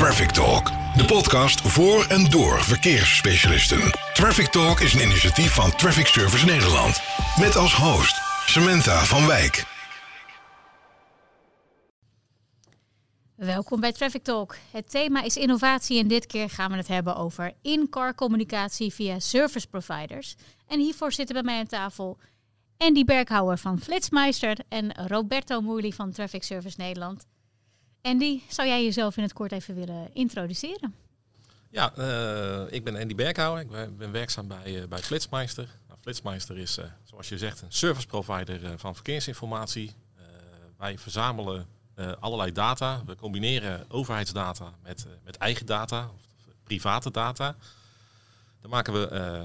Traffic Talk. De podcast voor en door verkeersspecialisten. Traffic Talk is een initiatief van Traffic Service Nederland. Met als host Samantha van Wijk. Welkom bij Traffic Talk. Het thema is innovatie en dit keer gaan we het hebben over in-car communicatie via service providers. En hiervoor zitten bij mij aan tafel Andy Berkhouwer van Flitsmeister en Roberto Moeilly van Traffic Service Nederland. Andy, zou jij jezelf in het kort even willen introduceren? Ja, ik ben Andy Berkhouwer. Ik ben werkzaam bij Flitsmeister. Nou, Flitsmeister is, zoals je zegt, een service provider van verkeersinformatie. Wij verzamelen allerlei data. We combineren overheidsdata met eigen data, of private data. Daar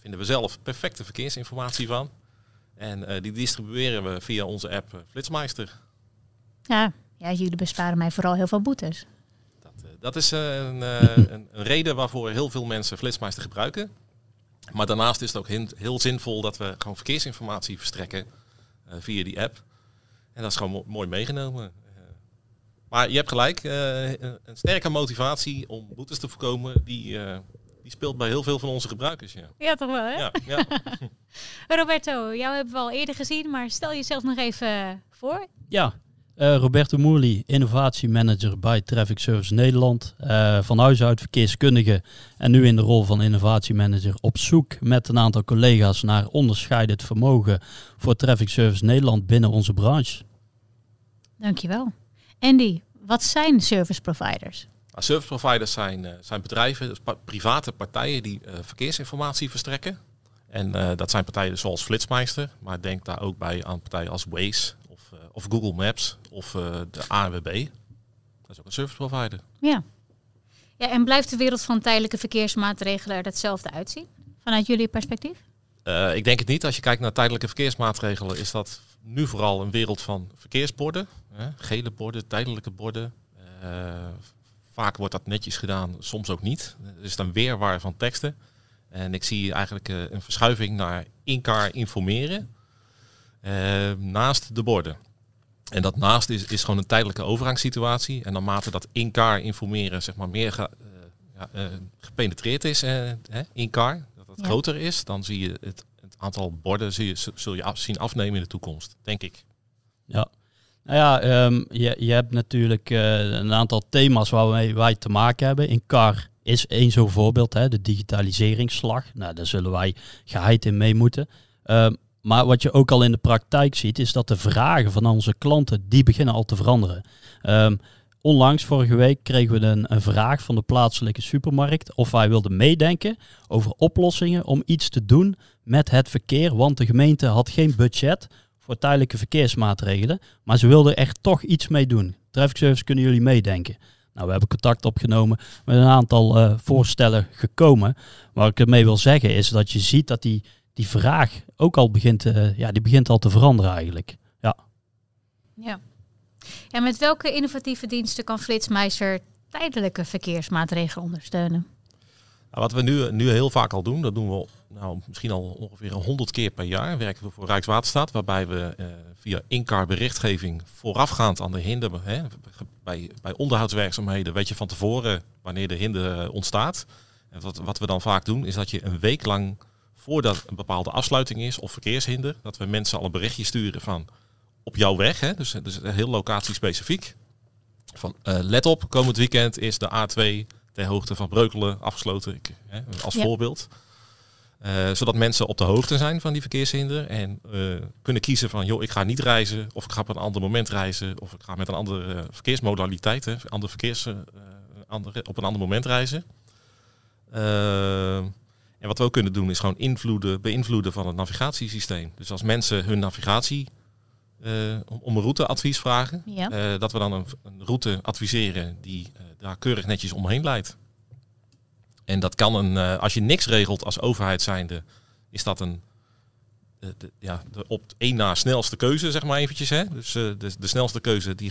vinden we zelf perfecte verkeersinformatie van. En die distribueren we via onze app Flitsmeister. Ja, jullie besparen mij vooral heel veel boetes. Dat is een reden waarvoor heel veel mensen Flitsmeister gebruiken. Maar daarnaast is het ook heel zinvol dat we gewoon verkeersinformatie verstrekken via die app. En dat is gewoon mooi meegenomen. Maar je hebt gelijk, een sterke motivatie om boetes te voorkomen, die speelt bij heel veel van onze gebruikers. Ja toch wel, hè? Ja. Roberto, jou hebben we al eerder gezien, maar stel jezelf nog even voor. Ja, Roberto Moeilly, innovatiemanager bij Traffic Service Nederland. Van huis uit verkeerskundige en nu in de rol van innovatiemanager op zoek met een aantal collega's naar onderscheidend vermogen voor Traffic Service Nederland binnen onze branche. Dankjewel. Andy, wat zijn service providers? Service providers zijn bedrijven, dus private partijen die verkeersinformatie verstrekken. En dat zijn partijen zoals Flitsmeister, maar denk daar ook bij aan partijen als Waze of Google Maps of de ANWB. Dat is ook een service provider. Ja, en blijft de wereld van tijdelijke verkeersmaatregelen er hetzelfde uitzien? Vanuit jullie perspectief? Ik denk het niet. Als je kijkt naar tijdelijke verkeersmaatregelen is dat nu vooral een wereld van verkeersborden. Gele borden, tijdelijke borden. Vaak wordt dat netjes gedaan, soms ook niet. Er is dan weerwaar van teksten. En ik zie eigenlijk een verschuiving naar in-car informeren. Naast de borden. En dat naast is gewoon een tijdelijke overgangssituatie. En naarmate dat in-car informeren zeg maar meer gepenetreerd is, in-car, dat het groter is, dan zie je het aantal borden zul je zien afnemen in de toekomst, denk ik. Ja. Nou ja, je hebt natuurlijk een aantal thema's waarmee wij te maken hebben. In-car is één zo'n voorbeeld, hè, de digitaliseringsslag. Nou, daar zullen wij geheid in mee moeten. Maar wat je ook al in de praktijk ziet, is dat de vragen van onze klanten, die beginnen al te veranderen. Onlangs, vorige week, kregen we een vraag van de plaatselijke supermarkt of wij wilden meedenken over oplossingen om iets te doen met het verkeer. Want de gemeente had geen budget voor tijdelijke verkeersmaatregelen, maar ze wilden er toch iets mee doen. Traffic Service, kunnen jullie meedenken? Nou, we hebben contact opgenomen met een aantal voorstellen gekomen. Wat ik ermee wil zeggen is dat je ziet dat die vraag ook al begint al te veranderen eigenlijk. Ja. En met welke innovatieve diensten kan Flitsmeister tijdelijke verkeersmaatregelen ondersteunen? Nou, wat we nu heel vaak al doen, dat doen we misschien al ongeveer 100 keer per jaar, werken we voor Rijkswaterstaat, waarbij we via in-car berichtgeving voorafgaand aan de hinder, bij onderhoudswerkzaamheden weet je van tevoren wanneer de hinder ontstaat. En wat we dan vaak doen, is dat je een week lang voordat een bepaalde afsluiting is of verkeershinder, dat we mensen al een berichtje sturen van op jouw weg. Dus heel locatiespecifiek. Van let op, komend weekend is de A2 ter hoogte van Breukelen afgesloten. Als voorbeeld. Zodat mensen op de hoogte zijn van die verkeershinder. En kunnen kiezen van ik ga niet reizen. Of ik ga op een ander moment reizen. Of ik ga met een andere verkeersmodaliteit. Op een ander moment reizen. En wat we ook kunnen doen is gewoon beïnvloeden van het navigatiesysteem. Dus als mensen hun navigatie om een routeadvies vragen, dat we dan een route adviseren die daar keurig netjes omheen leidt. En dat kan als je niks regelt als overheid zijnde, is dat de op één na snelste keuze, zeg maar eventjes. Dus de snelste keuze die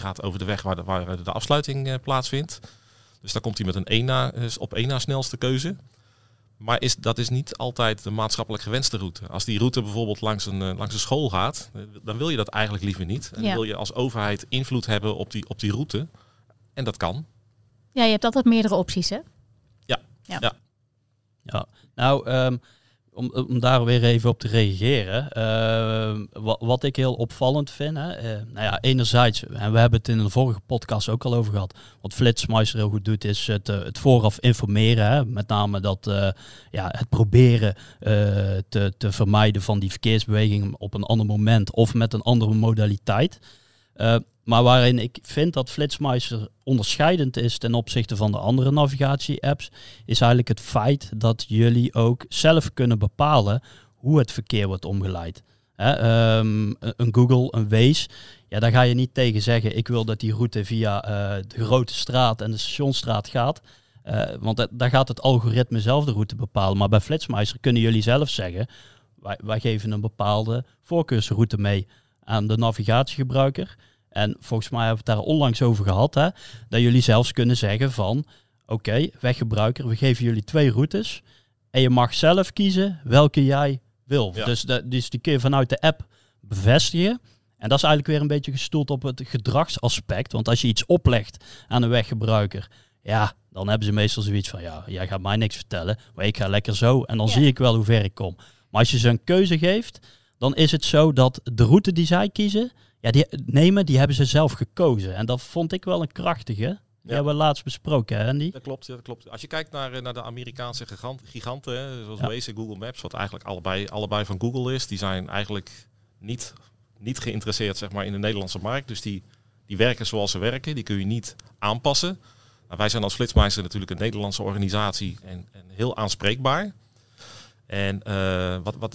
gaat over de weg waar de afsluiting plaatsvindt. Dus daar komt hij met op één na snelste keuze. Maar dat is niet altijd de maatschappelijk gewenste route. Als die route bijvoorbeeld langs een school gaat, dan wil je dat eigenlijk liever niet. En wil je als overheid invloed hebben op die route. En dat kan. Ja, je hebt altijd meerdere opties, hè? Ja. Nou, om daar weer even op te reageren. Wat ik heel opvallend vind. Enerzijds, en we hebben het in een vorige podcast ook al over gehad. Wat Flitsmeister heel goed doet, is het vooraf informeren. Hè, met name dat het proberen te vermijden van die verkeersbeweging op een ander moment. Of met een andere modaliteit. Maar waarin ik vind dat Flitsmeister onderscheidend is ten opzichte van de andere navigatie-apps, is eigenlijk het feit dat jullie ook zelf kunnen bepalen hoe het verkeer wordt omgeleid. Een Google, een Waze, ja, daar ga je niet tegen zeggen, ik wil dat die route via de grote straat en de stationstraat gaat. Want daar gaat het algoritme zelf de route bepalen. Maar bij Flitsmeister kunnen jullie zelf zeggen, wij geven een bepaalde voorkeursroute mee aan de navigatiegebruiker. En volgens mij hebben we het daar onlangs over gehad, hè, dat jullie zelfs kunnen zeggen van, oké, weggebruiker, we geven jullie 2 routes en je mag zelf kiezen welke jij wil. Ja. Dus die kun je vanuit de app bevestigen. En dat is eigenlijk weer een beetje gestoeld op het gedragsaspect. Want als je iets oplegt aan een weggebruiker, ja, dan hebben ze meestal zoiets van, ja, jij gaat mij niks vertellen, maar ik ga lekker zo en dan zie ik wel hoe ver ik kom. Maar als je ze een keuze geeft, dan is het zo dat de route die zij kiezen, die hebben ze zelf gekozen. En dat vond ik wel een krachtige. Die hebben we laatst besproken, hè, Andy? Dat klopt. Als je kijkt naar de Amerikaanse giganten, zoals Waze en Google Maps, wat eigenlijk allebei van Google is, die zijn eigenlijk niet geïnteresseerd, zeg maar, in de Nederlandse markt. Dus die werken zoals ze werken. Die kun je niet aanpassen. Nou, wij zijn als Flitsmeister natuurlijk een Nederlandse organisatie en heel aanspreekbaar. En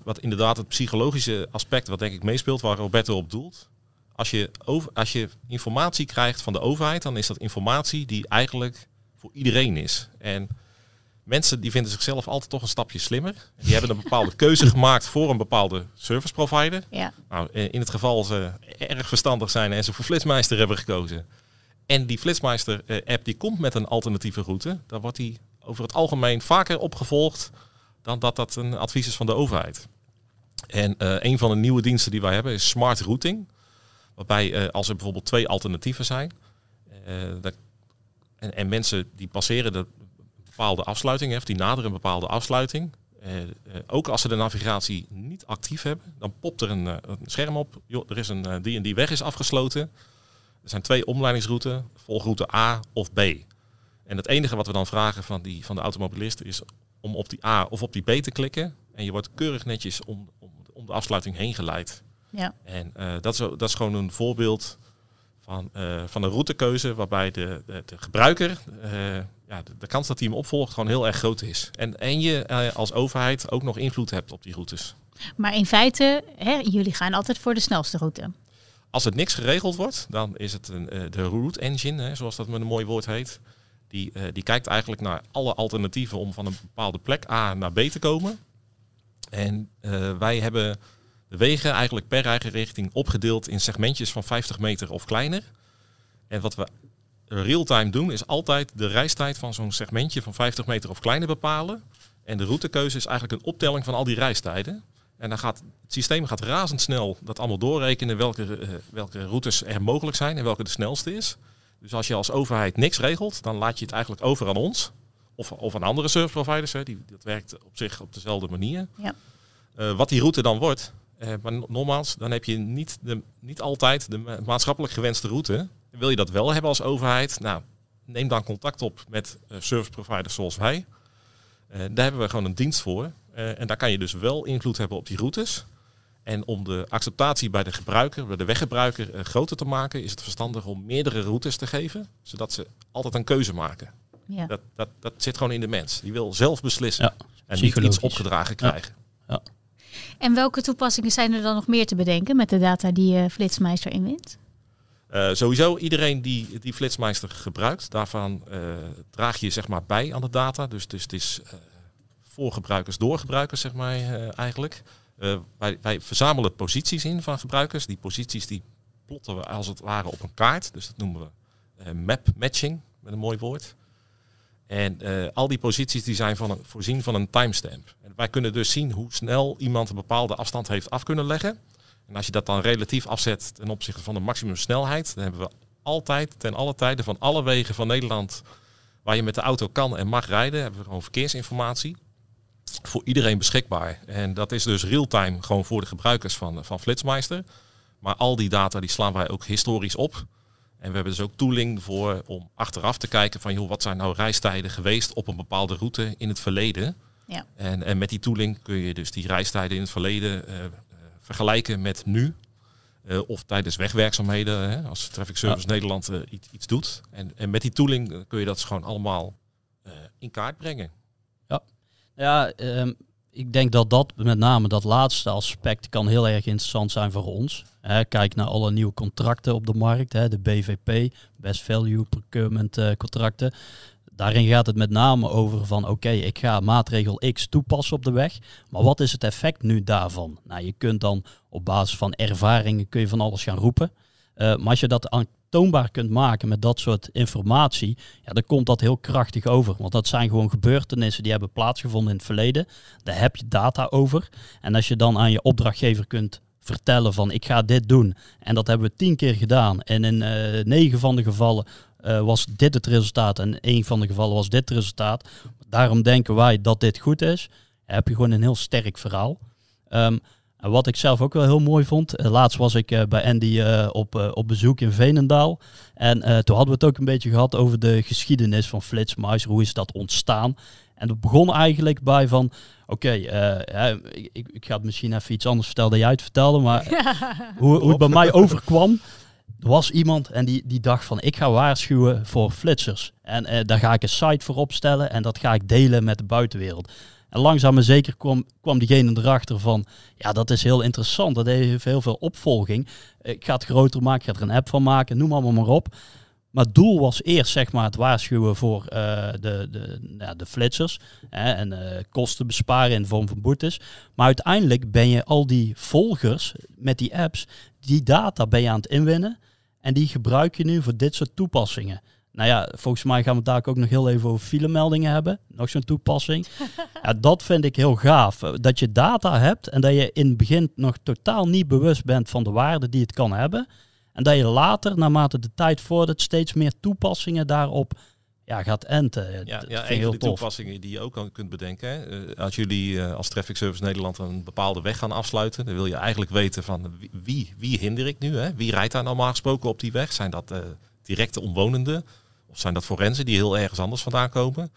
wat inderdaad het psychologische aspect, wat denk ik meespeelt, waar Roberto op doelt. Als je informatie krijgt van de overheid, dan is dat informatie die eigenlijk voor iedereen is. En mensen die vinden zichzelf altijd toch een stapje slimmer. Die hebben een bepaalde keuze gemaakt voor een bepaalde service provider. Ja. Nou, in het geval ze erg verstandig zijn en ze voor Flitsmeister hebben gekozen. En die Flitsmeister app die komt met een alternatieve route. Dan wordt die over het algemeen vaker opgevolgd dan dat een advies is van de overheid. En een van de nieuwe diensten die wij hebben is smart routing. Waarbij als er bijvoorbeeld 2 alternatieven zijn en mensen die passeren de bepaalde afsluiting, of die naderen een bepaalde afsluiting, ook als ze de navigatie niet actief hebben, dan popt er een scherm op. Er is die en die weg is afgesloten. Er zijn 2 omleidingsroutes, volgroute A of B. En het enige wat we dan vragen van de automobilist is om op die A of op die B te klikken. En je wordt keurig netjes om de afsluiting heen geleid. Ja. En dat is gewoon een voorbeeld van een routekeuze waarbij de gebruiker, de kans dat hij hem opvolgt gewoon heel erg groot is. En je als overheid ook nog invloed hebt op die routes. Maar in feite, jullie gaan altijd voor de snelste route. Als het niks geregeld wordt, dan is het de route engine, zoals dat met een mooi woord heet. Die kijkt eigenlijk naar alle alternatieven om van een bepaalde plek A naar B te komen. En wij hebben de wegen eigenlijk per eigen richting opgedeeld in segmentjes van 50 meter of kleiner. En wat we real-time doen is altijd de reistijd van zo'n segmentje van 50 meter of kleiner bepalen. En de routekeuze is eigenlijk een optelling van al die reistijden. En dan gaat het systeem razendsnel dat allemaal doorrekenen welke routes er mogelijk zijn en welke de snelste is. Dus als je als overheid niks regelt, dan laat je het eigenlijk over aan ons. Of aan andere service providers, dat werkt op zich op dezelfde manier. Ja. Wat die route dan wordt. Maar nogmaals, dan heb je niet altijd de maatschappelijk gewenste route. Wil je dat wel hebben als overheid? Nou, neem dan contact op met service providers zoals wij. Daar hebben we gewoon een dienst voor. En daar kan je dus wel invloed hebben op die routes. En om de acceptatie bij de gebruiker, bij de weggebruiker groter te maken, is het verstandig om meerdere routes te geven, zodat ze altijd een keuze maken. Ja. Dat zit gewoon in de mens. Die wil zelf beslissen en niet iets opgedragen krijgen. Ja. En welke toepassingen zijn er dan nog meer te bedenken met de data die Flitsmeister inwint? Sowieso iedereen die Flitsmeister gebruikt, daarvan draag je zeg maar bij aan de data. Dus het is voor gebruikers, door gebruikers zeg maar eigenlijk. Wij verzamelen posities in van gebruikers. Die posities die plotten we als het ware op een kaart. Dus dat noemen we map matching, met een mooi woord. En al die posities die zijn voorzien van een timestamp. En wij kunnen dus zien hoe snel iemand een bepaalde afstand heeft af kunnen leggen. En als je dat dan relatief afzet ten opzichte van de maximumsnelheid, dan hebben we altijd, ten alle tijden van alle wegen van Nederland waar je met de auto kan en mag rijden, hebben we gewoon verkeersinformatie. Voor iedereen beschikbaar. En dat is dus real-time gewoon voor de gebruikers van Flitsmeister. Maar al die data die slaan wij ook historisch op. En we hebben dus ook tooling voor om achteraf te kijken van joh, wat zijn nou reistijden geweest op een bepaalde route in het verleden. Ja. En met die tooling kun je dus die reistijden in het verleden vergelijken met nu. Of tijdens wegwerkzaamheden, hè, als Traffic Service Nederland iets doet. En met die tooling kun je dat gewoon allemaal in kaart brengen. Ik denk dat met name dat laatste aspect kan heel erg interessant zijn voor ons. Kijk naar alle nieuwe contracten op de markt, de BVP, Best Value Procurement contracten. Daarin gaat het met name over van oké, ik ga maatregel X toepassen op de weg. Maar wat is het effect nu daarvan? Nou, je kunt dan op basis van ervaringen kun je van alles gaan roepen. Maar als je dat toonbaar kunt maken met dat soort informatie, ja, dan komt dat heel krachtig over. Want dat zijn gewoon gebeurtenissen die hebben plaatsgevonden in het verleden. Daar heb je data over. En als je dan aan je opdrachtgever kunt vertellen van ik ga dit doen en dat hebben we 10 keer gedaan en in 9 van de gevallen was dit het resultaat en in 1 van de gevallen was dit het resultaat. Daarom denken wij dat dit goed is. Dan heb je gewoon een heel sterk verhaal. En wat ik zelf ook wel heel mooi vond, laatst was ik bij Andy op bezoek in Veenendaal. En toen hadden we het ook een beetje gehad over de geschiedenis van Flitsmeister, hoe is dat ontstaan? En dat begon eigenlijk bij van, ik ga het misschien even iets anders vertellen dan jij het vertelde, maar hoe het bij mij overkwam. Er was iemand en die dacht van ik ga waarschuwen voor flitsers. En daar ga ik een site voor opstellen en dat ga ik delen met de buitenwereld. En langzaam maar zeker kwam diegene erachter van, ja, dat is heel interessant, dat heeft heel veel opvolging. Ik ga het groter maken, ik ga er een app van maken, noem allemaal maar op. Maar het doel was eerst zeg maar het waarschuwen voor de flitsers en kosten besparen in de vorm van boetes. Maar uiteindelijk ben je al die volgers met die apps, die data ben je aan het inwinnen en die gebruik je nu voor dit soort toepassingen. Nou ja, volgens mij gaan we het daar ook nog heel even over filemeldingen hebben. Nog zo'n toepassing. Ja, dat vind ik heel gaaf. Dat je data hebt en dat je in het begin nog totaal niet bewust bent van de waarde die het kan hebben. En dat je later, naarmate de tijd vordert, steeds meer toepassingen daarop gaat enten. Ja, een van de toepassingen die je ook kunt bedenken. Hè? Als jullie als Traffic Service Nederland een bepaalde weg gaan afsluiten, dan wil je eigenlijk weten van wie hinder ik nu? Hè? Wie rijdt daar normaal gesproken op die weg? Zijn dat directe omwonenden? Of zijn dat forensen die heel ergens anders vandaan komen?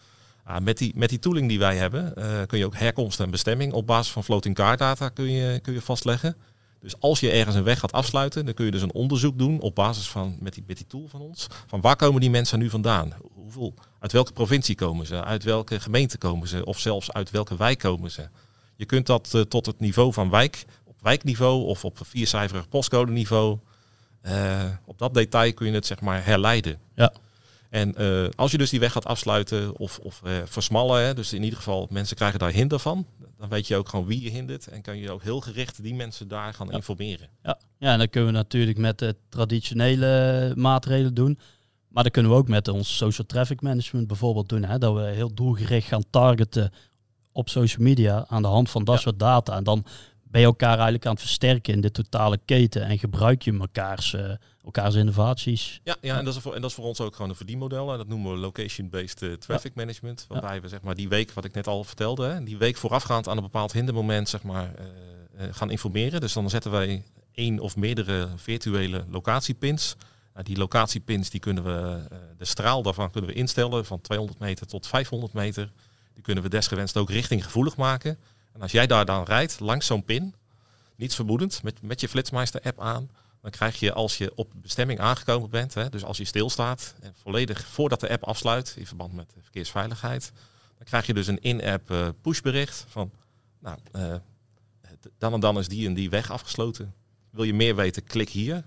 Met die tooling die wij hebben, kun je ook herkomst en bestemming op basis van floating car data kun je vastleggen. Dus als je ergens een weg gaat afsluiten, dan kun je dus een onderzoek doen op basis van met die tool van ons. Van waar komen die mensen nu vandaan? Uit welke provincie komen ze? Uit welke gemeente komen ze? Of zelfs uit welke wijk komen ze? Je kunt dat tot het niveau van wijk, op wijkniveau of op 4-cijferig postcodeniveau. Op dat detail kun je het zeg maar herleiden. Ja. En als je dus die weg gaat afsluiten of versmallen, hè, dus in ieder geval mensen krijgen daar hinder van, dan weet je ook gewoon wie je hindert en kan je ook heel gericht die mensen daar gaan informeren. Ja, en dat kunnen we natuurlijk met de traditionele maatregelen doen, maar dat kunnen we ook met ons social traffic management bijvoorbeeld doen, hè, dat we heel doelgericht gaan targeten op social media aan de hand van dat soort data. En dan ben je elkaar eigenlijk aan het versterken in de totale keten en gebruik je elkaars innovaties. Ja, en dat is voor ons ook gewoon een verdienmodel. En dat noemen we location-based traffic management. Waarbij we zeg maar die week, wat ik net al vertelde, die week voorafgaand aan een bepaald hindermoment zeg maar, gaan informeren. Dus dan zetten wij 1 of meerdere virtuele locatiepins. Die locatiepins, die kunnen we de straal daarvan kunnen we instellen van 200 meter tot 500 meter. Die kunnen we desgewenst ook richtinggevoelig maken. En als jij daar dan rijdt, langs zo'n pin, niets vermoedend, met je Flitsmeister-app aan, dan krijg je als je op bestemming aangekomen bent, hè, dus als je stilstaat, en volledig voordat de app afsluit, in verband met de verkeersveiligheid, dan krijg je dus een in-app pushbericht van, dan en dan is die en die weg afgesloten. Wil je meer weten, klik hier.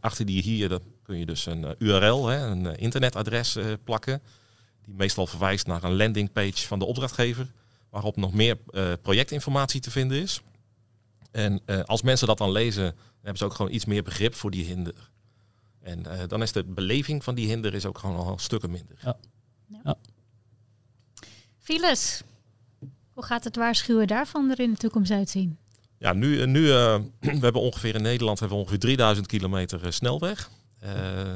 Achter die hier dan kun je dus een URL, hè, een internetadres plakken, die meestal verwijst naar een landingpage van de opdrachtgever, waarop nog meer projectinformatie te vinden is. En als mensen dat dan lezen, dan hebben ze ook gewoon iets meer begrip voor die hinder. En dan is de beleving van die hinder is ook gewoon al stukken minder. Ja. Files, hoe gaat het waarschuwen daarvan er in de toekomst uitzien? Ja, nu we hebben ongeveer in Nederland 3000 kilometer snelweg.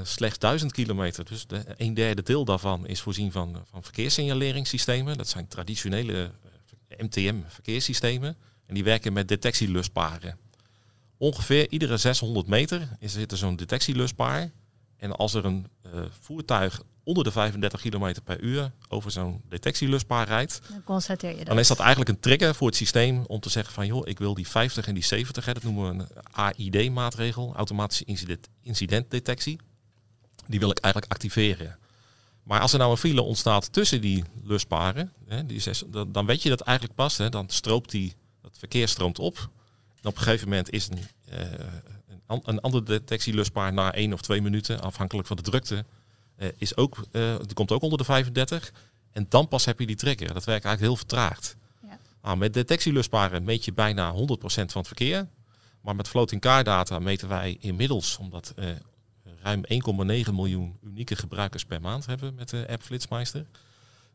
Slechts 1000 kilometer, dus een derde deel daarvan is voorzien van verkeerssignaleringssystemen. Dat zijn traditionele MTM-verkeerssystemen en die werken met detectielusparen. Ongeveer iedere 600 meter zit er zo'n detectieluspaar. En als er een voertuig onder de 35 km per uur over zo'n detectieluspaar rijdt, dan constateer je dat. Dan is dat eigenlijk een trigger voor het systeem om te zeggen van joh, ik wil die 50 en die 70, dat noemen we een AID-maatregel, automatische incidentdetectie. Die wil ik eigenlijk activeren. Maar als er nou een file ontstaat tussen die lusparen, dan weet je dat eigenlijk pas, dan stroopt dat verkeer stroomt op. En op een gegeven moment is een andere detectieluspaar na 1 of 2 minuten, afhankelijk van de drukte, die komt ook onder de 35. En dan pas heb je die trigger. Dat werkt eigenlijk heel vertraagd. Ja. Met detectielusparen meet je bijna 100% van het verkeer. Maar met floating car data meten wij inmiddels, omdat ruim 1,9 miljoen unieke gebruikers per maand hebben met de app Flitsmeister.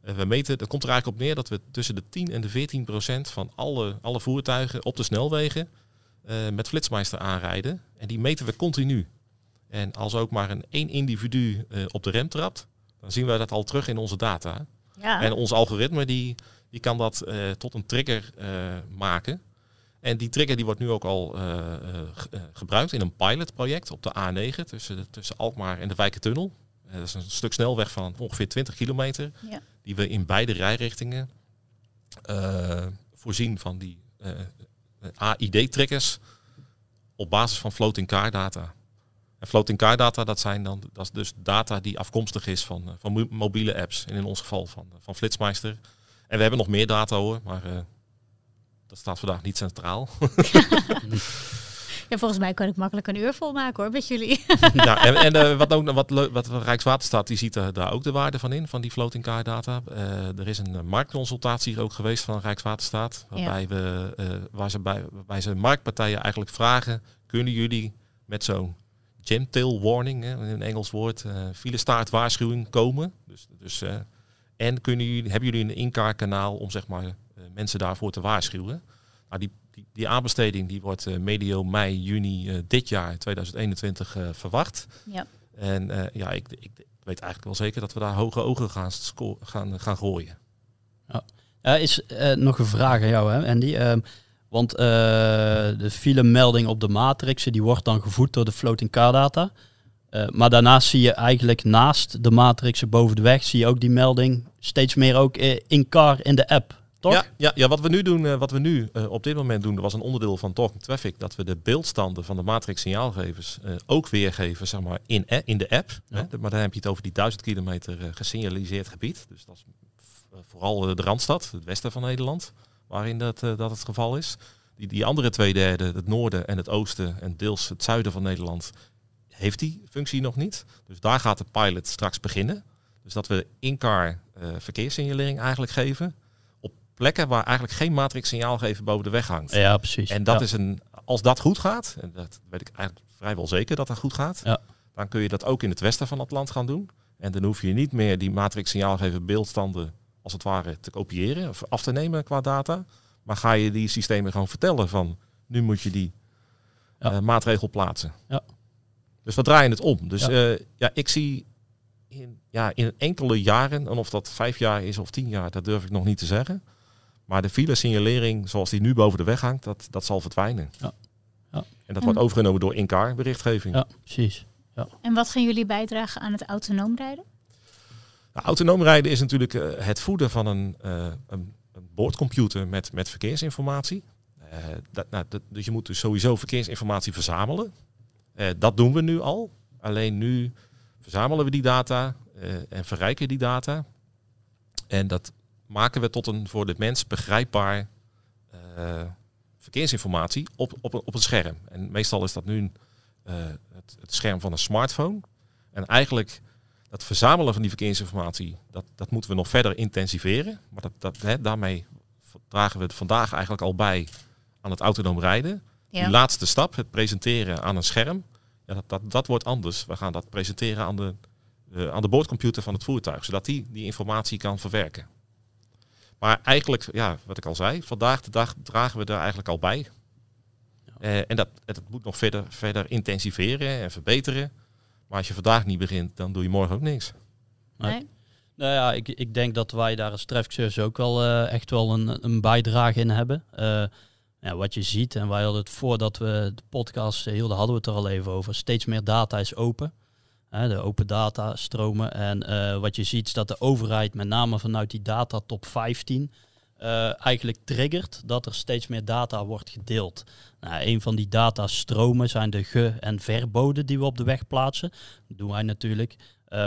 We meten, dat komt er eigenlijk op neer dat we tussen de 10 en de 14% van alle voertuigen op de snelwegen met Flitsmeister aanrijden. En die meten we continu. En als ook maar één individu op de rem trapt, dan zien wij dat al terug in onze data. Ja. En ons algoritme die kan dat tot een trigger maken. En die trigger die wordt nu ook al gebruikt in een pilotproject op de A9 tussen Alkmaar en de Wijkertunnel. Dat is een stuk snelweg van ongeveer 20 kilometer. Ja. Die we in beide rijrichtingen voorzien van die AID-triggers op basis van floating car data. En floating car data, dat is dus data die afkomstig is van mobiele apps. En in ons geval van Flitsmeister. En we hebben nog meer data hoor, maar dat staat vandaag niet centraal. Ja, volgens mij kan ik makkelijk een uur volmaken hoor, met jullie. Ja, wat Rijkswaterstaat die ziet daar ook de waarde van in, van die floating car data. Er is een marktconsultatie ook geweest van Rijkswaterstaat. Waarbij ze marktpartijen eigenlijk vragen, kunnen jullie met zo'n jamtail warning, een Engels woord, filestaartwaarschuwing komen. En hebben jullie een inkaarkanaal om zeg maar mensen daarvoor te waarschuwen? Nou, die aanbesteding die wordt medio mei, juni dit jaar 2021 verwacht. Ja. En ik weet eigenlijk wel zeker dat we daar hoge ogen gaan gooien. Ja. Is nog een vraag aan jou, hè, Andy. Want de filemelding op de matrix die wordt dan gevoed door de floating car data. Maar daarnaast zie je eigenlijk naast de matrixen boven de weg, zie je ook die melding steeds meer ook in car in de app. Toch? Ja, wat we nu op dit moment doen, dat was een onderdeel van Talking Traffic, dat we de beeldstanden van de matrix signaalgevers ook weergeven zeg maar, in de app. Ja. Hè? Maar dan heb je het over die 1000 kilometer gesignaliseerd gebied. Dus dat is vooral de Randstad, het westen van Nederland, waarin dat het geval is. Die andere 2/3, het noorden en het oosten en deels het zuiden van Nederland, heeft die functie nog niet. Dus daar gaat de pilot straks beginnen. Dus dat we in-car verkeerssignalering eigenlijk geven op plekken waar eigenlijk geen matrix signaalgever boven de weg hangt. Ja, precies. En dat is als dat goed gaat, en dat weet ik eigenlijk vrijwel zeker dat dat goed gaat, dan kun je dat ook in het westen van het land gaan doen. En dan hoef je niet meer die matrix signaalgever beeldstanden als het ware te kopiëren of af te nemen qua data. Maar ga je die systemen gewoon vertellen van nu moet je die maatregel plaatsen. Ja. Dus we draaien het om. Dus ik zie in enkele jaren, en of dat 5 jaar is of 10 jaar, dat durf ik nog niet te zeggen. Maar de file signalering zoals die nu boven de weg hangt, dat zal verdwijnen. Ja. Ja. En dat wordt overgenomen door in-car berichtgeving. Ja, precies. Ja. En wat gaan jullie bijdragen aan het autonoom rijden? Nou, autonoom rijden is natuurlijk het voeden van een boordcomputer met verkeersinformatie. Dus je moet dus sowieso verkeersinformatie verzamelen. Dat doen we nu al. Alleen nu verzamelen we die data en verrijken die data. En dat maken we tot een voor de mens begrijpbaar verkeersinformatie op een scherm. En meestal is dat nu het scherm van een smartphone. En eigenlijk dat verzamelen van die verkeersinformatie, dat moeten we nog verder intensiveren. Maar daarmee dragen we het vandaag eigenlijk al bij aan het autonoom rijden. Ja. Die laatste stap, het presenteren aan een scherm, dat wordt anders. We gaan dat presenteren aan de boordcomputer van het voertuig, zodat die informatie kan verwerken. Maar eigenlijk, wat ik al zei, vandaag de dag dragen we daar eigenlijk al bij. Ja. En dat moet nog verder intensiveren en verbeteren. Maar als je vandaag niet begint, dan doe je morgen ook niks. Nee. Nou ja, ik denk dat wij daar als Traffic Service ook wel echt wel een bijdrage in hebben. Ja, wat je ziet, en wij hadden het voordat we de podcast hielden, hadden we het er al even over. Steeds meer data is open. De open data stromen. En wat je ziet is dat de overheid, met name vanuit die data top 15... eigenlijk triggert dat er steeds meer data wordt gedeeld. Nou, een van die datastromen zijn de en verboden die we op de weg plaatsen. Dat doen wij natuurlijk.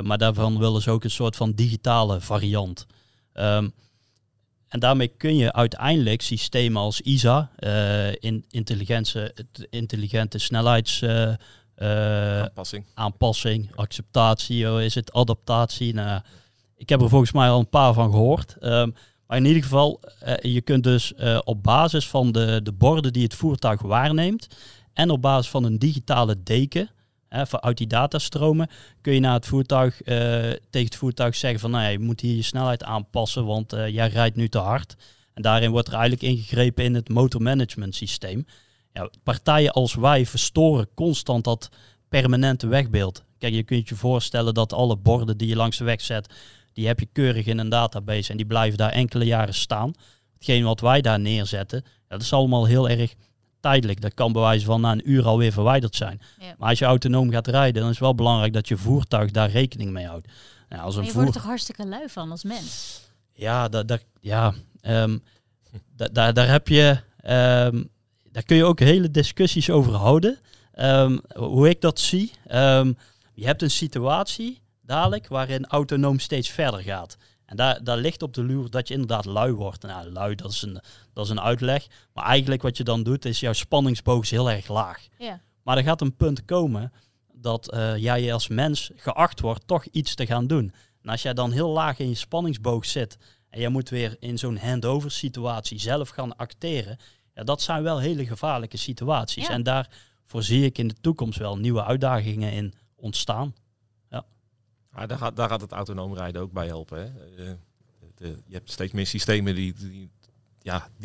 Maar daarvan willen ze ook een soort van digitale variant. En daarmee kun je uiteindelijk systemen als ISA, intelligente snelheidsaanpassing, acceptatie, adaptatie. Nou, ik heb er volgens mij al een paar van gehoord. Maar in ieder geval, je kunt dus op basis van de borden die het voertuig waarneemt en op basis van een digitale deken vanuit die datastromen kun je naar het voertuig, tegen het voertuig zeggen van, nou ja, je moet hier je snelheid aanpassen, want jij rijdt nu te hard. En daarin wordt er eigenlijk ingegrepen in het motormanagement systeem. Ja, partijen als wij verstoren constant dat permanente wegbeeld. Kijk, je kunt je voorstellen dat alle borden die je langs de weg zet, die heb je keurig in een database en die blijven daar enkele jaren staan. Hetgeen wat wij daar neerzetten, dat is allemaal heel erg tijdelijk. Dat kan bij wijze van na een uur alweer verwijderd zijn. Ja. Maar als je autonoom gaat rijden, dan is het wel belangrijk dat je voertuig daar rekening mee houdt. Nou, als een je wordt er toch hartstikke lui van als mens? Ja, daar heb je, daar kun je ook hele discussies over houden. Hoe ik dat zie, je hebt een situatie dadelijk waarin autonoom steeds verder gaat. En daar ligt op de loer dat je inderdaad lui wordt. Nou, lui, dat is een uitleg. Maar eigenlijk wat je dan doet, is jouw spanningsboog is heel erg laag. Ja. Maar er gaat een punt komen dat jij als mens geacht wordt toch iets te gaan doen. En als jij dan heel laag in je spanningsboog zit en jij moet weer in zo'n handover situatie zelf gaan acteren, ja, dat zijn wel hele gevaarlijke situaties. Ja. En daarvoor zie ik in de toekomst wel nieuwe uitdagingen in ontstaan. Ah, daar gaat het autonoom rijden ook bij helpen. Hè? Je hebt steeds meer systemen die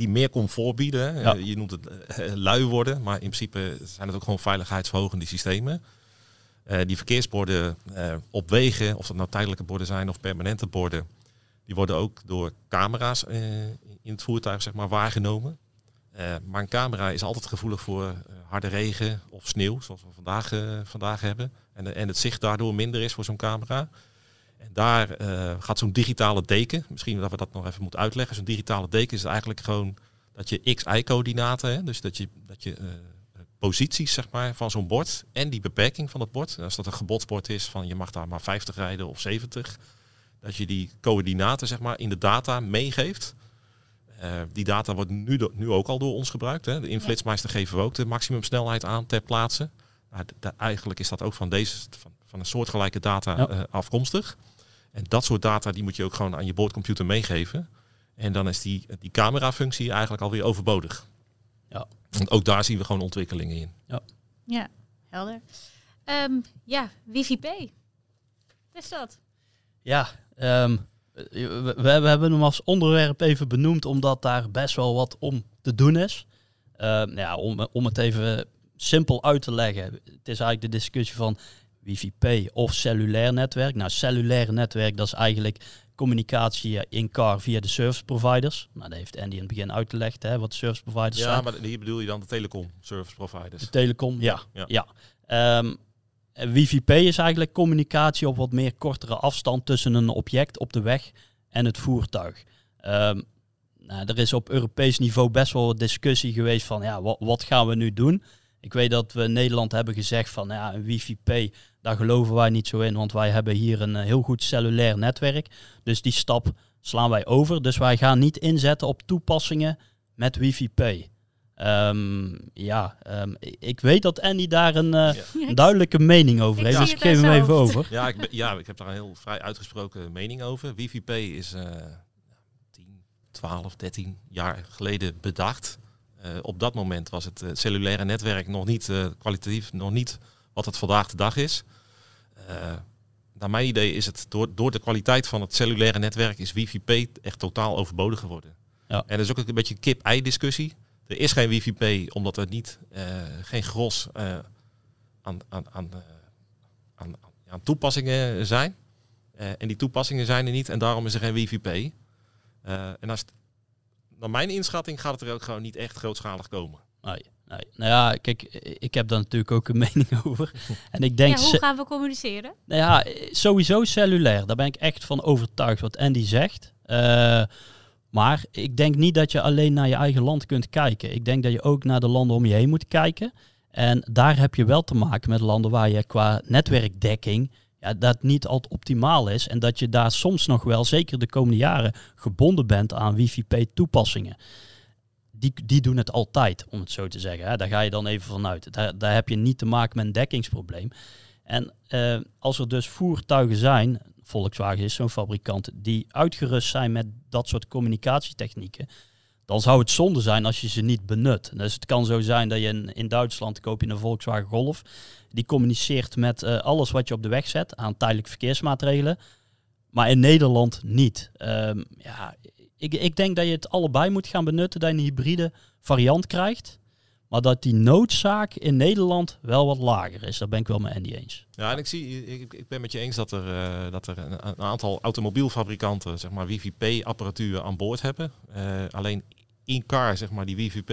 meer comfort bieden. Hè? Ja. Je noemt het lui worden, maar in principe zijn het ook gewoon veiligheidsverhogende systemen. Die verkeersborden op wegen, of dat nou tijdelijke borden zijn of permanente borden, die worden ook door camera's in het voertuig zeg maar waargenomen. Maar een camera is altijd gevoelig voor harde regen of sneeuw, zoals we vandaag hebben. En het zicht daardoor minder is voor zo'n camera. En daar gaat zo'n digitale deken, misschien dat we dat nog even moeten uitleggen. Zo'n digitale deken is eigenlijk gewoon dat je x-y-coördinaten, hè, dus dat je posities zeg maar, van zo'n bord en die beperking van het bord. Als dat een gebodsbord is van je mag daar maar 50 rijden of 70. Dat je die coördinaten zeg maar, in de data meegeeft. Die data wordt nu ook al door ons gebruikt. Hè. In Flitsmeister geven we ook de maximumsnelheid aan ter plaatse. Eigenlijk is dat ook van een soortgelijke data afkomstig. En dat soort data die moet je ook gewoon aan je boordcomputer meegeven. En dan is die camerafunctie eigenlijk alweer overbodig. Ja. Want ook daar zien we gewoon ontwikkelingen in. Ja helder. Wifi-P. Wat is dat? Ja, we hebben hem als onderwerp even benoemd, omdat daar best wel wat om te doen is. Om het even simpel uit te leggen. Het is eigenlijk de discussie van wifi-P of cellulair netwerk. Nou, cellulair netwerk, dat is eigenlijk communicatie in-car via de service providers. Nou, dat heeft Andy in het begin uitgelegd, hè, wat service providers zijn. Ja, maar hier bedoel je dan de telecom service providers. De telecom, ja. Wifi-P is eigenlijk communicatie op wat meer kortere afstand tussen een object op de weg en het voertuig. Er is op Europees niveau best wel wat discussie geweest van wat gaan we nu doen? Ik weet dat we in Nederland hebben gezegd van een wifi-P, daar geloven wij niet zo in, want wij hebben hier een heel goed cellulair netwerk. Dus die stap slaan wij over. Dus wij gaan niet inzetten op toepassingen met wifi-P. Ik weet dat Andy daar een duidelijke mening over heeft, dus ik geef hem even over. Ik heb daar een heel vrij uitgesproken mening over. Wifi-P is 10, 12, 13 jaar geleden bedacht. Op dat moment was het cellulaire netwerk nog niet kwalitatief, nog niet wat het vandaag de dag is. Naar mijn idee is het door de kwaliteit van het cellulaire netwerk is wifi-P echt totaal overbodig geworden. Ja. En dat is ook een beetje een kip-ei discussie. Er is geen wifi-P omdat er geen gros aan aan toepassingen zijn. En die toepassingen zijn er niet en daarom is er geen wifi-p. En naar mijn inschatting gaat het er ook gewoon niet echt grootschalig komen. Nee. Nou ja, kijk, ik heb daar natuurlijk ook een mening over. En ik denk, ja, hoe gaan we communiceren? Nou ja, sowieso cellulair. Daar ben ik echt van overtuigd wat Andy zegt. Maar ik denk niet dat je alleen naar je eigen land kunt kijken. Ik denk dat je ook naar de landen om je heen moet kijken. En daar heb je wel te maken met landen waar je qua netwerkdekking... Ja, dat niet altijd optimaal is en dat je daar soms nog wel, zeker de komende jaren, gebonden bent aan wifi-p-toepassingen. Die doen het altijd, om het zo te zeggen. Hè. Daar ga je dan even vanuit. Daar heb je niet te maken met een dekkingsprobleem. En als er dus voertuigen zijn, Volkswagen is zo'n fabrikant, die uitgerust zijn met dat soort communicatietechnieken, dan zou het zonde zijn als je ze niet benut. Dus het kan zo zijn dat je in Duitsland koop je een Volkswagen Golf. Die communiceert met alles wat je op de weg zet aan tijdelijke verkeersmaatregelen. Maar in Nederland niet. Ik denk dat je het allebei moet gaan benutten. Dat je een hybride variant krijgt. Maar dat die noodzaak in Nederland wel wat lager is. Daar ben ik wel met Andy eens. Ja, en ik ben met je eens dat er een aantal automobielfabrikanten zeg maar wifi-p-apparatuur aan boord hebben. Alleen in-car, zeg maar, die wifi-p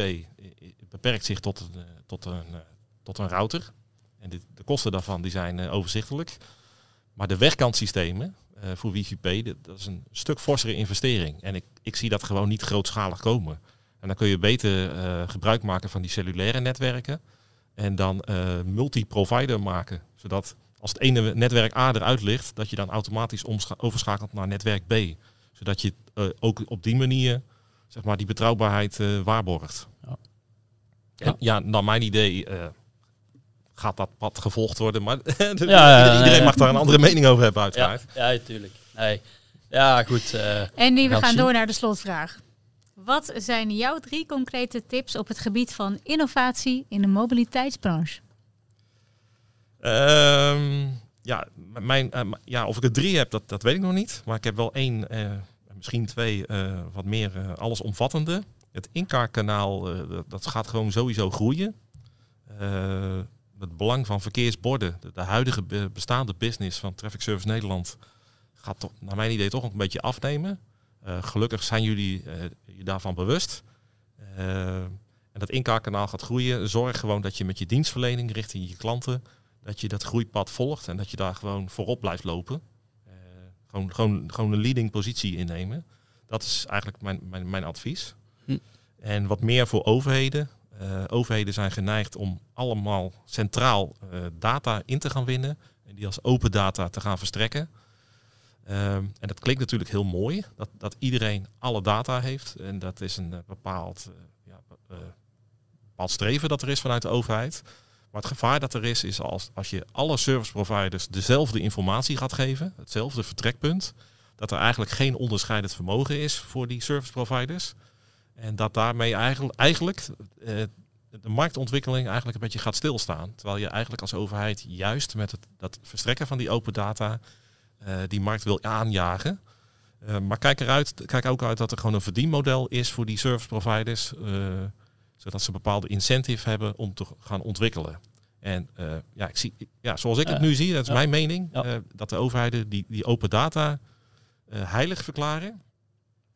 beperkt zich tot een router. En de kosten daarvan die zijn overzichtelijk. Maar de wegkantsystemen voor wifi-p, dat is een stuk forsere investering. En ik zie dat gewoon niet grootschalig komen. En dan kun je beter gebruik maken van die cellulaire netwerken. En dan multi-provider maken. Zodat als het ene netwerk A eruit ligt, dat je dan automatisch overschakelt naar netwerk B. Zodat je ook op die manier zeg maar, die betrouwbaarheid waarborgt. Ja. En, ja, naar mijn idee gaat dat pad gevolgd worden. Maar iedereen mag daar een andere mening over hebben uiteraard. Ja, natuurlijk. Ja, nee. Ja, goed. Andy, we gaan door naar de slotvraag. Wat zijn jouw 3 concrete tips op het gebied van innovatie in de mobiliteitsbranche? Of ik er 3 heb, dat weet ik nog niet. Maar ik heb wel 1, misschien 2, wat meer allesomvattende. Het inkaarkanaal, dat gaat gewoon sowieso groeien. Het belang van verkeersborden, de huidige bestaande business van Traffic Service Nederland... gaat toch, naar mijn idee toch een beetje afnemen... gelukkig zijn jullie je daarvan bewust. En dat inkaarkanaal gaat groeien. Zorg gewoon dat je met je dienstverlening richting je klanten... dat je dat groeipad volgt en dat je daar gewoon voorop blijft lopen. Gewoon een leading positie innemen. Dat is eigenlijk mijn advies. En wat meer voor overheden. Overheden zijn geneigd om allemaal centraal data in te gaan winnen... en die als open data te gaan verstrekken... en dat klinkt natuurlijk heel mooi, dat iedereen alle data heeft. En dat is een bepaald streven dat er is vanuit de overheid. Maar het gevaar dat er is als je alle service providers dezelfde informatie gaat geven, hetzelfde vertrekpunt, dat er eigenlijk geen onderscheidend vermogen is voor die service providers. En dat daarmee eigenlijk de marktontwikkeling eigenlijk een beetje gaat stilstaan. Terwijl je eigenlijk als overheid juist met dat verstrekken van die open data... die markt wil aanjagen. Maar kijk ook uit dat er gewoon een verdienmodel is voor die service providers. Zodat ze een bepaalde incentive hebben om te gaan ontwikkelen. En zoals ik het nu zie, dat is mijn mening. Ja. Dat de overheden die open data heilig verklaren.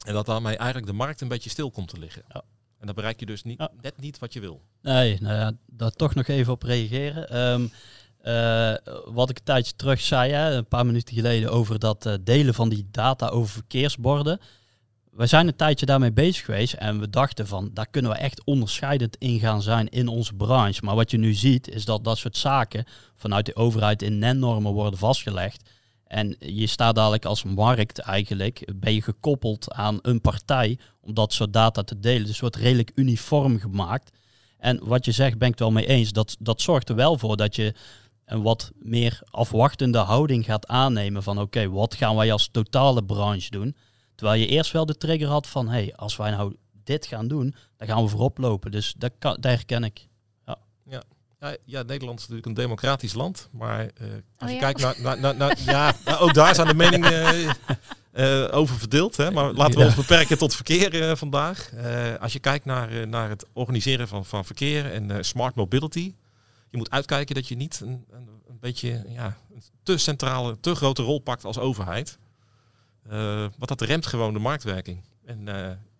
En dat daarmee eigenlijk de markt een beetje stil komt te liggen. Ja. En dan bereik je dus net niet wat je wil. Nee, nou ja, daar toch nog even op reageren. Wat ik een tijdje terug zei, een paar minuten geleden, over dat delen van die data over verkeersborden. We zijn een tijdje daarmee bezig geweest en we dachten van, daar kunnen we echt onderscheidend in gaan zijn in onze branche. Maar wat je nu ziet is dat dat soort zaken vanuit de overheid in NEN-normen worden vastgelegd. En je staat dadelijk als markt eigenlijk, ben je gekoppeld aan een partij om dat soort data te delen. Dus wordt redelijk uniform gemaakt. En wat je zegt ben ik het wel mee eens, dat zorgt er wel voor dat je... een wat meer afwachtende houding gaat aannemen van oké, wat gaan wij als totale branche doen? Terwijl je eerst wel de trigger had van als wij nou dit gaan doen, dan gaan we voorop lopen. Dus dat herken ik. Ja, Nederland is natuurlijk een democratisch land, maar als je kijkt naar ook daar zijn de meningen over verdeeld. Hè? Maar laten we ons beperken tot verkeer vandaag. Als je kijkt naar het organiseren van verkeer en smart mobility... Je moet uitkijken dat je niet een beetje een te centrale, te grote rol pakt als overheid. Want dat remt gewoon de marktwerking. En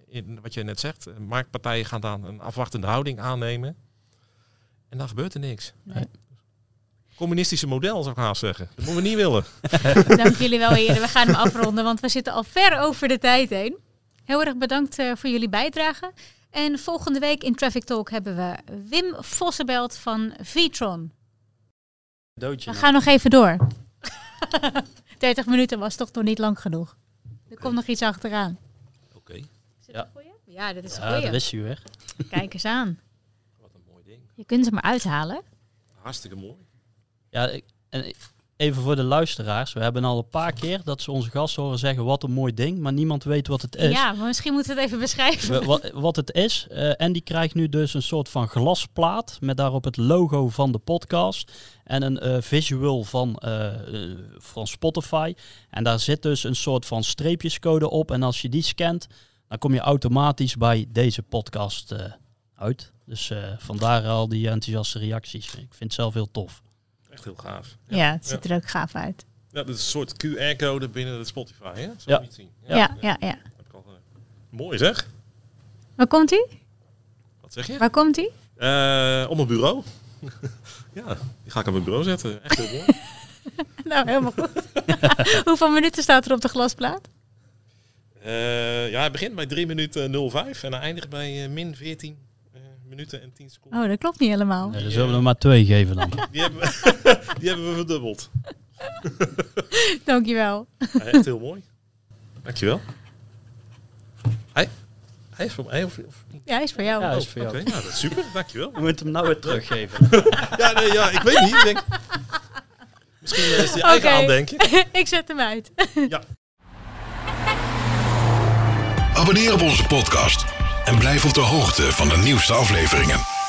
in wat je net zegt, marktpartijen gaan dan een afwachtende houding aannemen. En dan gebeurt er niks. Nee. Communistische model, zou ik haast zeggen. Dat moeten we niet willen. Dank jullie wel, heren. We gaan hem afronden, want we zitten al ver over de tijd heen. Heel erg bedankt voor jullie bijdrage. En volgende week in Traffic Talk hebben we Wim Vossebelt van Vitron. Doodje, we gaan nog even door. 30 minuten was toch nog niet lang genoeg. Er komt nog iets achteraan. Oké. Is dit een goeie? Ja, dit is een goeie. Dat wist je weg. Kijk eens aan. Wat een mooi ding. Je kunt ze maar uithalen. Hartstikke mooi. Ja, en even voor de luisteraars. We hebben al een paar keer dat ze onze gasten horen zeggen... wat een mooi ding, maar niemand weet wat het is. Ja, maar misschien moeten we het even beschrijven. Wat het is. Andy krijgt nu dus een soort van glasplaat... met daarop het logo van de podcast... en een visual van Spotify. En daar zit dus een soort van streepjescode op. En als je die scant, dan kom je automatisch bij deze podcast uit. Dus vandaar al die enthousiaste reacties. Ik vind het zelf heel tof. Echt heel gaaf. Ja, het ziet er ook gaaf uit. Ja, dat is een soort QR-code binnen het Spotify, hè? Zal je niet zien. Ja. Dat kan, mooi zeg. Waar komt u? Wat zeg je? Waar komt u? Op mijn bureau. Ja, die ga ik op mijn bureau zetten. Echt heel mooi. Nou, helemaal goed. Hoeveel minuten staat er op de glasplaat? Het begint bij 3 minuten 05 en dan eindigt bij min 14 minuten en 10 seconden. Oh, dat klopt niet helemaal. Nee, dan zullen we er maar 2 geven dan. Die hebben we verdubbeld. Dankjewel. Echt heel mooi. Dankjewel. Hij is voor mij? Ja, hij is voor jou. Ja, hij is voor jou. Okay, dat is super. Dankjewel. We moeten hem nou weer teruggeven. Ik weet niet. Ik denk, misschien is het je eigen aandenken. Ik zet hem uit. Ja. Abonneer op onze podcast. En blijf op de hoogte van de nieuwste afleveringen.